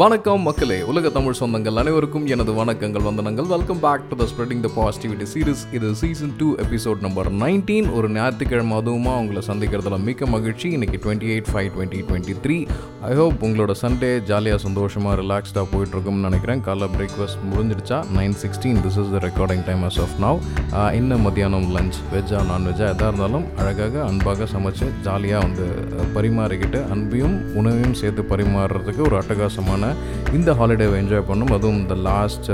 வணக்கம் மக்களே, உலக தமிழ் சொந்தங்கள் அனைவருக்கும் எனது வணக்கங்கள், வந்தனங்கள். Welcome back to the spreading the positivity series. இது சீசன் 2 எபிசோட் நம்பர் 19. ஒரு ஞாயிற்றுக்கிழமை அதுவுமா உங்களை சந்திக்கிறதுல மிக்க மகிழ்ச்சி. இன்றைக்கி 28/5/2023. ஐ ஹோப் உங்களோட சண்டே ஜாலியாக சந்தோஷமாக ரிலாக்ஸ்டாக போயிட்டுருக்கும்னு நினைக்கிறேன். காலை பிரேக்ஃபாஸ்ட் முடிஞ்சிடுச்சா? 9:16. This is the recording time as of now. இன்னும் மத்தியானம் லஞ்ச் வெஜ்ஜாக நான்வெஜ்ஜாக எதாக இருந்தாலும் அழகாக அன்பாக சமைச்சு ஜாலியாக வந்து பரிமாறிக்கிட்டு அன்பையும் உணவையும் சேர்த்து பரிமாறுறதுக்கு ஒரு அட்டகாசமான இந்த ஹாலிடேவை என்ஜாய் பண்ணும். அதுவும் இந்த last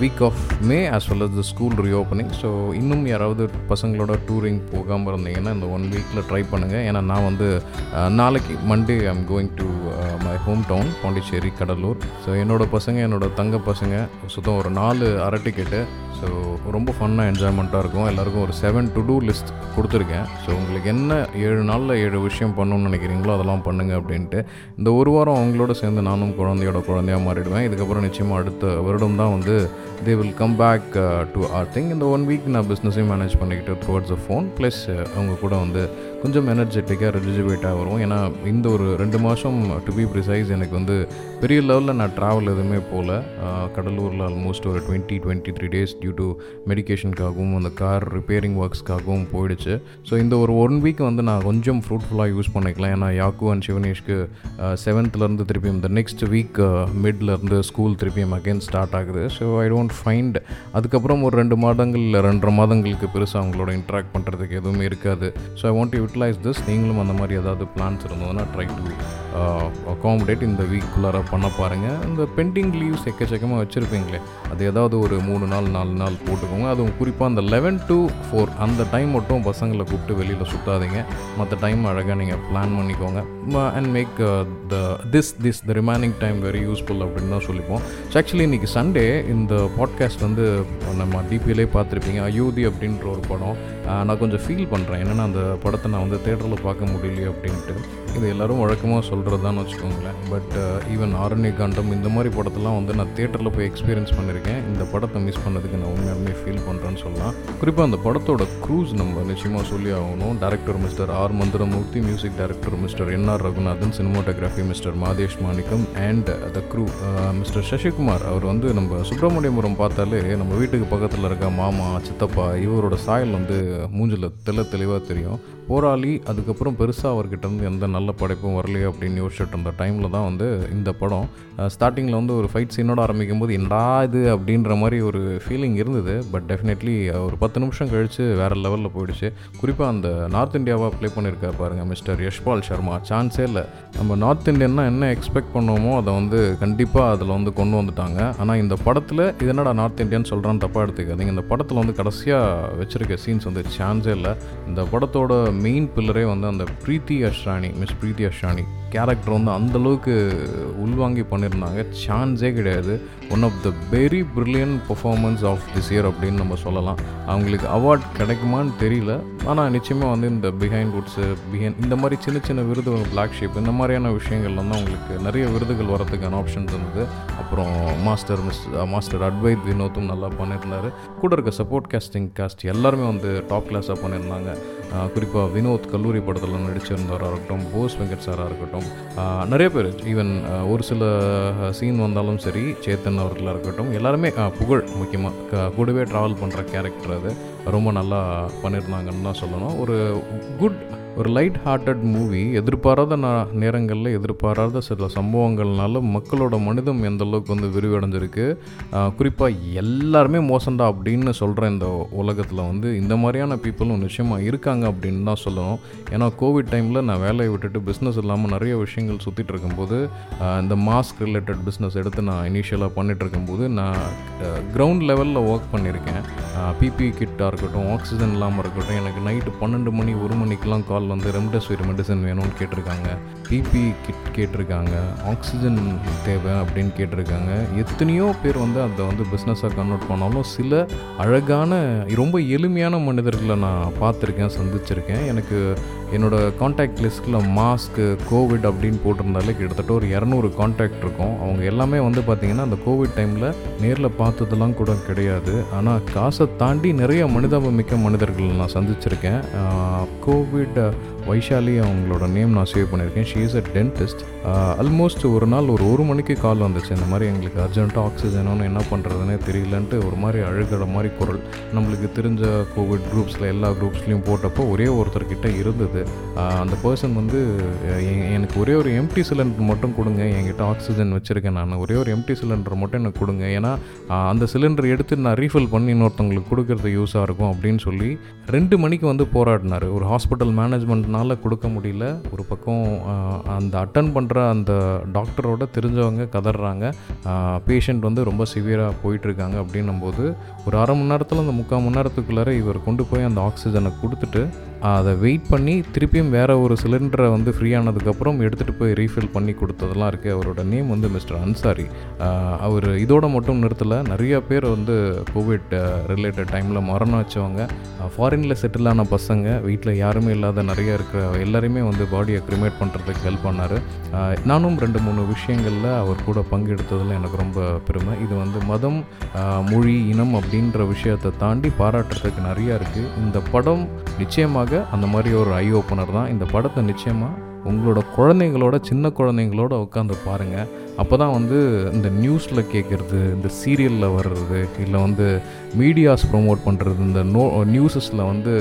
week of May as well as the school reopening. So இன்னும் யாராவது பசங்களோட டூரிங் போகாமல் இருந்தீங்கன்னா இந்த ஒன் வீக்கில் ட்ரை பண்ணுங்கள். ஏன்னா நான் வந்து நாளைக்கு Monday I am going to my home town Pondicherry Cuddalore. So என்னோடய பசங்க, என்னோடய தங்க பசங்க சுத்தம் ஒரு 4 அரை டிக்கெட்டு. ஸோ ரொம்ப ஃபன்னாக என்ஜாய்மெண்ட்டாக இருக்கும். எல்லாேருக்கும் ஒரு 7 to-do list கொடுத்துருக்கேன். ஸோ உங்களுக்கு என்ன 7 நாளில் 7 விஷயம் பண்ணணும்னு நினைக்கிறீங்களோ அதெல்லாம் பண்ணுங்கள் அப்படின்ட்டு. இந்த ஒரு வாரம் அவங்களோட சேர்ந்து நானும் குழந்தையாக மாறிடுவேன். இதுக்கப்புறம் நிச்சயமாக அடுத்த வருடம் தான் வந்து they will come back to our thing. இந்த ஒன் வீக் நான் பிஸ்னஸையும் மேனேஜ் பண்ணிக்கிட்டு த்ரூட்ஸ் அ ஃபோன் ப்ளஸ் அவங்க கூட வந்து கொஞ்சம் எனர்ஜெட்டிக்காக ரெலிஜிவேட்டாக வரும். ஏன்னா இந்த ஒரு 2 மாதம் டு பி ப்ரிசைஸ் எனக்கு வந்து பெரிய லெவலில் நான் ட்ராவல் எதுவுமே போகல. கடலூரில் ஆல்மோஸ்ட் ஒரு 20-23 days டியூ டு மெடிக்கேஷனுக்காகவும் அந்த கார் ரிப்பேரிங் ஒர்க்ஸ்க்காகவும் போயிடுச்சு. ஸோ இந்த ஒரு ஒன் வீக் வந்து நான் கொஞ்சம் ஃப்ரூட்ஃபுல்லாக யூஸ் பண்ணிக்கலாம். ஏன்னா யாக்கு அண்ட் சிவனேஷ்க்கு 7th திருப்பியும் இந்த நெக்ஸ்ட் வீக் மிட்லேருந்து ஸ்கூல் திருப்பியும் அகெயின் ஸ்டார்ட் ஆகுது. ஸோ ஐ டோன்ட் ஃபைண்ட் அதுக்கப்புறம் ஒரு 2 மாதங்கள் 2.5 மாதங்களுக்கு பெருசாக அவங்களோட இன்ட்ராக்ட் பண்ணுறதுக்கு எதுவுமே இருக்காது. So I want to utilize this. நீங்களும் அந்த மாதிரி ஏதாவது பிளான்ஸ் இருந்ததுன்னா ட்ரை டு அகாமடேட் இந்த வீக்குள்ளார பண்ண பாருங்கள். இந்த பெண்டிங் லீவ்ஸ் எக்கச்சக்கமாக வச்சுருப்பீங்களே, அது ஏதாவது ஒரு 3 நாள் 4 நாள் போட்டுக்கோங்க. அதுவும் குறிப்பாக அந்த 11 to 4 அந்த டைம் மட்டும் பசங்களை கூப்பிட்டு வெளியில் சுற்றாதீங்க. மற்ற டைம் அழகாக நீங்கள் பிளான் பண்ணிக்கோங்க and make the remaining time very useful அப்படின்னு தான் சொல்லிப்போம். ஸோ ஆக்சுவலி இன்றைக்கி சண்டே இந்த பாட்காஸ்ட் வந்து நம்ம டிபியிலே பார்த்துருப்பீங்க, அயோத்தி அப்படின்ற ஒரு படம். நான் கொஞ்சம் ஃபீல் பண்ணுறேன், என்னென்னா அந்த படத்தை நான் வந்து தேட்டரில் பார்க்க முடியலையே அப்படின்ட்டு. இது எல்லோரும் வழக்கமாக சொல்கிறது தான் வச்சுக்கோங்களேன். பட் ஈவன் ஆரண்யகாண்டம் இந்த மாதிரி படத்தெல்லாம் வந்து நான் தேட்டரில் போய் எக்ஸ்பீரியன்ஸ் பண்ணியிருக்கேன். இந்த படத்தை மிஸ் பண்ணதுக்கு நான் உண்மையாலுமே ஃபீல் பண்ணுறேன்னு சொல்லலாம். குறிப்பாக அந்த படத்தோட க்ரூஸ் நம்ம நிச்சயமாக சொல்லி ஆகணும். Director mister R Manthar Moorthy, music director mister N R Raghunathan, cinematography mister Madhesh Manickam and the crew mister Sasikumar. அவர் வந்து நம்ம சுப்பிரமணியபுரம் பார்த்தாலே நம்ம வீட்டுக்கு பக்கத்தில் இருக்க மாமா சித்தப்பா இவரோட சாயல் வந்து மூஞ்சில் தெளிவாக தெரியும். போராளி அதுக்கப்புறம் பெருசாக அவர்கிட்டருந்து எந்த நல்ல படைப்பும் வரலையே அப்படின்னு யோசிச்சுட்டு இருந்த டைமில் தான் வந்து இந்த படம் ஸ்டார்டிங்கில் வந்து ஒரு ஃபைட் சீனோட ஆரம்பிக்கும் போது என்னடா இது அப்படின்ற மாதிரி ஒரு ஃபீலிங் இருந்தது. பட் டெஃபினெட்லி ஒரு 10 நிமிஷம் கழித்து வேறு லெவலில் போயிடுச்சு. குறிப்பாக அந்த நார்த் இந்தியாவாக ப்ளே பண்ணியிருக்காரு பாருங்கள் மிஸ்டர் யஷ்பால் சர்மா. சான்ஸே இல்லை, நம்ம நார்த் இந்தியன்னா என்ன எக்ஸ்பெக்ட் பண்ணுவோமோ அதை வந்து கண்டிப்பாக அதில் வந்து கொண்டு வந்துட்டாங்க. ஆனால் இந்த படத்தில் இது என்னடா நார்த் இந்தியான்னு சொல்கிறான்னு தப்பாக எடுத்துக்காதீங்க. இந்த படத்தில் வந்து கடைசியாக வச்சுருக்க சீன்ஸ் வந்து சான்ஸே இல்லை. இந்த படத்தோட மெயின் பில்லரே வந்து அந்த பிரீத்தி அஸ்ரானி, மிஸ் பிரீத்தி அஸ்ரானி கேரக்டர் வந்து அந்தளவுக்கு உள்வாங்கி பண்ணியிருந்தாங்க, சான்ஸே கிடையாது. One of the very brilliant performance of this year அப்படின்னு நம்ம சொல்லலாம். அவங்களுக்கு அவார்ட் கிடைக்குமான்னு தெரியல, ஆனால் நிச்சயமாக வந்து இந்த பிஹைண்ட் வுட்ஸு இந்த மாதிரி சின்ன சின்ன விருதுகள் பிளாக் ஷீப் இந்த மாதிரியான விஷயங்கள்ல வந்து அவங்களுக்கு நிறைய விருதுகள் வரதுக்கான ஆப்ஷன்ஸ் இருந்தது. அப்புறம் மாஸ்டர் அட்வைத் வினோத்தும் நல்லா பண்ணியிருந்தார். கூட இருக்க சப்போர்ட் காஸ்ட் எல்லாருமே வந்து டாப் கிளாஸாக பண்ணியிருந்தாங்க. குறிப்பாக வினோத் கல்லூரி படத்தில் நடிச்சிருந்தவராக இருக்கட்டும், போஸ் வெங்கட் சாராக இருக்கட்டும், நிறைய பேர் ஈவன் ஒரு சில சீன் வந்தாலும் சரி சேத்தன் அவர்களாக இருக்கட்டும், எல்லாருமே புகழ் முக்கியமாக கூடவே ட்ராவல் பண்ணுற கேரக்டர் அது ரொம்ப நல்லா பண்ணியிருந்தாங்கன்னு தான் சொல்லணும். ஒரு குட் லைட் ஹார்ட்டட் மூவி. எதிர்பாராத நேரங்களில் எதிர்பாராத சில சம்பவங்கள்னால மக்களோட மனிதம் எந்தளவுக்கு வந்து விரிவடைஞ்சிருக்கு. குறிப்பாக எல்லாருமே மோசண்டா அப்படின்னு சொல்கிற இந்த உலகத்தில் வந்து இந்த மாதிரியான பீப்புளும் நிச்சயமாக இருக்காங்க அப்படின்னு தான் சொல்லணும். ஏன்னா கோவிட் டைமில் நான் வேலையை விட்டுட்டு பிஸ்னஸ் இல்லாமல் நிறைய விஷயங்கள் சுற்றிட்டு இருக்கும்போது இந்த மாஸ்க் ரிலேட்டட் பிஸ்னஸ் எடுத்து நான் இனிஷியலாக பண்ணிகிட்டு இருக்கும்போது நான் கிரவுண்ட் லெவலில் ஒர்க் பண்ணியிருக்கேன். பிபிஇ கிட்டாக இருக்கட்டும், ஆக்சிஜன் இல்லாமல் இருக்கட்டும், எனக்கு நைட்டு 12 மணி 1 மணிக்கெலாம் கால் வந்து ரெம்டெசிவிர் மெடிசன் வேணும்னு கேட்டிருக்காங்க, பிபி கிட் கேட்டிருக்காங்க, ஆக்சிஜன் தேவை அப்படின்னு கேட்டிருக்காங்க. எத்தனையோ பேர் வந்து அதை வந்து பிஸ்னஸாக கன்வெர்ட் பண்ணாலும் சில அழகான ரொம்ப எளிமையான மனிதர்களை நான் பார்த்துருக்கேன், சந்திச்சிருக்கேன். எனக்கு என்னோடய காண்டாக்ட் லிஸ்ட்டில் மாஸ்க்கு கோவிட் அப்படின்னு போட்டிருந்தாலே கிட்டத்தட்ட ஒரு 200 காண்டாக்ட் இருக்கும். அவங்க எல்லாமே வந்து பார்த்திங்கன்னா அந்த கோவிட் டைமில் நேரில் பார்த்ததெல்லாம் கூட கிடையாது. ஆனால் காசை தாண்டி நிறைய மனிதாபமிக்க மனிதர்கள் நான் சந்திச்சிருக்கேன். கோவிட் வைஷாலி அவங்களோட நேம் நான் சேவ் பண்ணியிருக்கேன். She is a dentist. Almost ஒரு நாள் ஒரு மணிக்கு கால் வந்துச்சு. இந்த மாதிரி எங்களுக்கு அர்ஜென்ட்டாக ஆக்சிஜனோன்னு என்ன பண்ணுறதுனே தெரியலன்ட்டு ஒரு மாதிரி அழுகிற மாதிரி குரல். நம்மளுக்கு தெரிஞ்ச கோவிட் குரூப்ஸில் எல்லா குரூப்ஸ்லையும் போட்டப்போ ஒரே ஒருத்தர்கிட்ட இருந்தது. அந்த பர்சன் வந்து எனக்கு ஒரே ஒரு எம்டி சிலிண்டர் மட்டும் கொடுங்க, என்கிட்ட ஆக்சிஜன் வச்சுருக்கேன், நான் ஒரே ஒரு எம்டி சிலிண்டர் மட்டும் எனக்கு கொடுங்க, ஏன்னா அந்த சிலிண்டர் எடுத்து நான் ரீஃபில் பண்ணி இன்னொருத்தவங்களுக்கு கொடுக்கறது யூஸாக இருக்கும் அப்படின்னு சொல்லி 2 மணிக்கு வந்து போராடினார். ஒரு ஹாஸ்பிட்டல் மேனேஜ்மெண்ட்னால் கொடுக்க முடியல. ஒரு பக்கம் அந்த அட்டன் பண்ணுற அந்த டாக்டரோட தெரிஞ்சவங்க கதறாங்க, பேஷண்ட் வந்து ரொம்ப சிவியராக போயிட்டுருக்காங்க அப்படின்னும் போது ஒரு அரை மணி நேரத்தில் அந்த 3/4 மணி நேரத்துக்குள்ளார இவர் கொண்டு போய் அந்த ஆக்சிஜனை கொடுத்துட்டு அதை வெயிட் பண்ணி திருப்பியும் வேறு ஒரு சிலிண்டரை வந்து ஃப்ரீ ஆனதுக்கப்புறம் எடுத்துகிட்டு போய் ரீஃபில் பண்ணி கொடுத்ததெல்லாம் இருக்குது. அவரோட நேம் வந்து மிஸ்டர் அன்சாரி. அவர் இதோடு மட்டும் நிறுத்தலை. நிறையா பேர் வந்து கோவிட் ரிலேட்டட் டைமில் மரணம் வச்சவங்க, ஃபாரினில் செட்டில் ஆன பசங்க, வீட்டில் யாருமே இல்லாத நிறையா இருக்கிற எல்லாரையுமே வந்து பாடியை க்ரிமேட் பண்ணுறதுக்கு ஹெல்ப் பண்ணார். நானும் 2-3 விஷயங்களில் அவர் கூட பங்கெடுத்ததில் எனக்கு ரொம்ப பெருமை. இது வந்து மதம், மொழி, இனம் அப்படின்ற விஷயத்தை தாண்டி பாராட்டுறதுக்கு நிறையா இருக்குது. இந்த படம் நிச்சயமாக அந்த மாதிரி ஒரு ஐ ஓப்பனர் தான். இந்த படத்தை நிச்சயமாக உங்களோட குழந்தைங்களோட, சின்ன குழந்தைங்களோட உட்காந்து பாருங்கள். அப்போ தான் வந்து இந்த நியூஸில் கேட்குறது, இந்த சீரியலில் வர்றது, இல்லை வந்து மீடியாஸ் ப்ரொமோட் பண்ணுறது, இந்த நியூஸஸில் வந்து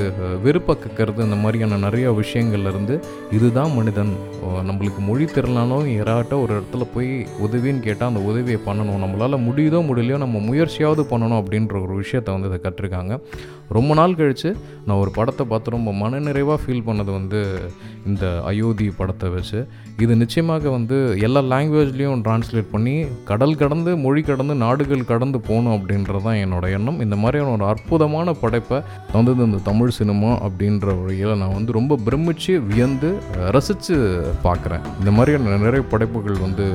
வெறுப்பை கேட்கறது, இந்த மாதிரியான நிறையா விஷயங்கள்லேருந்து இதுதான் மனிதன், நம்மளுக்கு மொழி திறனாலும் யாராட்ட ஒரு இடத்துல போய் உதவின்னு கேட்டால் அந்த உதவியை பண்ணணும், நம்மளால் முடியுதோ முடியலையோ நம்ம முயற்சியாவது பண்ணணும் அப்படின்ற ஒரு விஷயத்தை வந்து இதை கற்றுருக்காங்க. ரொம்ப நாள் கழித்து நான் ஒரு படத்தை பார்த்து ரொம்ப மனநிறைவாக ஃபீல் பண்ணது வந்து இந்த அயோத்தி படத்தை வச்சு. இது நிச்சயமாக வந்து எல்லா லாங்குவேஜ்லேயும் ட்ரான்ஸ்லேட் பண்ணி கடல் கடந்து, மொழி கடந்து, நாடுகள் கடந்து போகணும் அப்படின்றது தான் என்னோடய எண்ணம். இந்த மாதிரியான ஒரு அற்புதமான படைப்பை தந்தது இந்த தமிழ் சினிமா அப்படின்ற வழியில் நான் வந்து ரொம்ப பிரமிச்சு, வியந்து, ரசித்து பார்க்குறேன். இந்த மாதிரியான நிறைய படைப்புகள் வந்து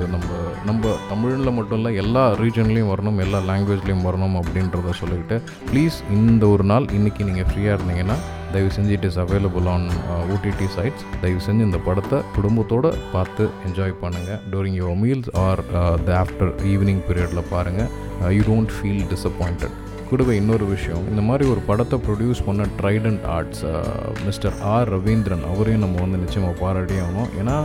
நம்ம தமிழில் மட்டும் இல்லை, எல்லா ரீஜன்லேயும் வரணும், எல்லா லாங்குவேஜ்லேயும் வரணும் அப்படின்றத சொல்லிக்கிட்டு, ப்ளீஸ் இந்த ஒரு நாள் இன்றைக்கி நீங்கள் ஃப்ரீயாக இருந்தீங்கன்னா தயவு செஞ்சு it is available on OTT sites. தயவு செஞ்சு இந்த படத்தை குடும்பத்தோடு பார்த்து என்ஜாய் பண்ணுங்கள். During your meals or the after evening பீரியடில் பாருங்கள். You don't feel disappointed. கூடவே இன்னொரு விஷயம், இந்த மாதிரி ஒரு படத்தை ப்ரொடியூஸ் பண்ண Trident Arts mister R Ravindran அவரையும் நம்ம வந்து நிச்சயமாக பாராட்டி ஆகணும். ஏன்னா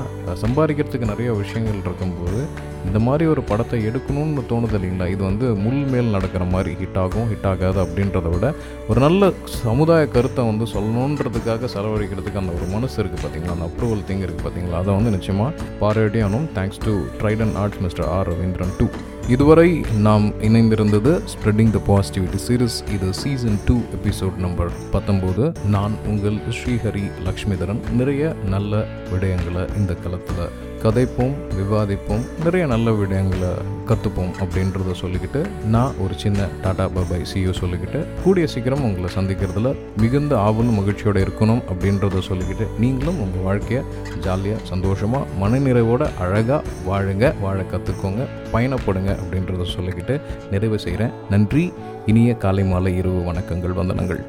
சம்பாதிக்கிறதுக்கு நிறைய விஷயங்கள் இருக்கும்போது இந்த மாதிரி ஒரு படத்தை எடுக்கணும்னு தோணுது இல்லைங்களா? இது வந்து முள் மேல் நடக்கிற மாதிரி ஹிட் ஆகும், ஹிட் ஆகாது அப்படின்றத விட ஒரு நல்ல சமுதாய கருத்தை வந்து சொல்லணுன்றதுக்காக செலவழிக்கிறதுக்கு அந்த ஒரு மனசு இருக்குது பார்த்தீங்களா, அந்த அப்ரூவல் திங் இருக்குது பார்த்தீங்களா, அதை வந்து நிச்சயமாக பாராட்டி ஆகணும். Thanks to Trident Arts mister R Ravindran too. இதுவரை நாம் இணைந்திருந்தது ஸ்ப்ரெட்டிங் த பாசிட்டிவிட்டி சீரீஸ். இது சீசன் 2 எபிசோட் நம்பர் 19. நான் உங்கள் ஸ்ரீஹரி லக்ஷ்மிதரன். நிறைய நல்ல விடயங்களை இந்த களத்தில் கதைப்போம், விவாதிப்போம், நிறைய நல்ல விடயங்களை கற்றுப்போம் அப்படின்றத சொல்லிக்கிட்டு நான் ஒரு சின்ன டாடா பாபாய் சியூ சொல்லிக்கிட்டு கூடிய சீக்கிரம் உங்களை சந்திக்கிறதுல மிகுந்த ஆவலும் மகிழ்ச்சியோடு இருக்கணும் அப்படின்றத சொல்லிக்கிட்டு, நீங்களும் உங்கள் வாழ்க்கையை ஜாலியாக, சந்தோஷமாக, மனநிறைவோடு அழகாக வாழுங்க, வாழ கற்றுக்கோங்க, பயணப்படுங்க அப்படின்றத சொல்லிக்கிட்டு நிறைவு செய்கிறேன். நன்றி. இனிய காலை, மாலை, இரவு வணக்கங்கள், வந்தனங்கள்.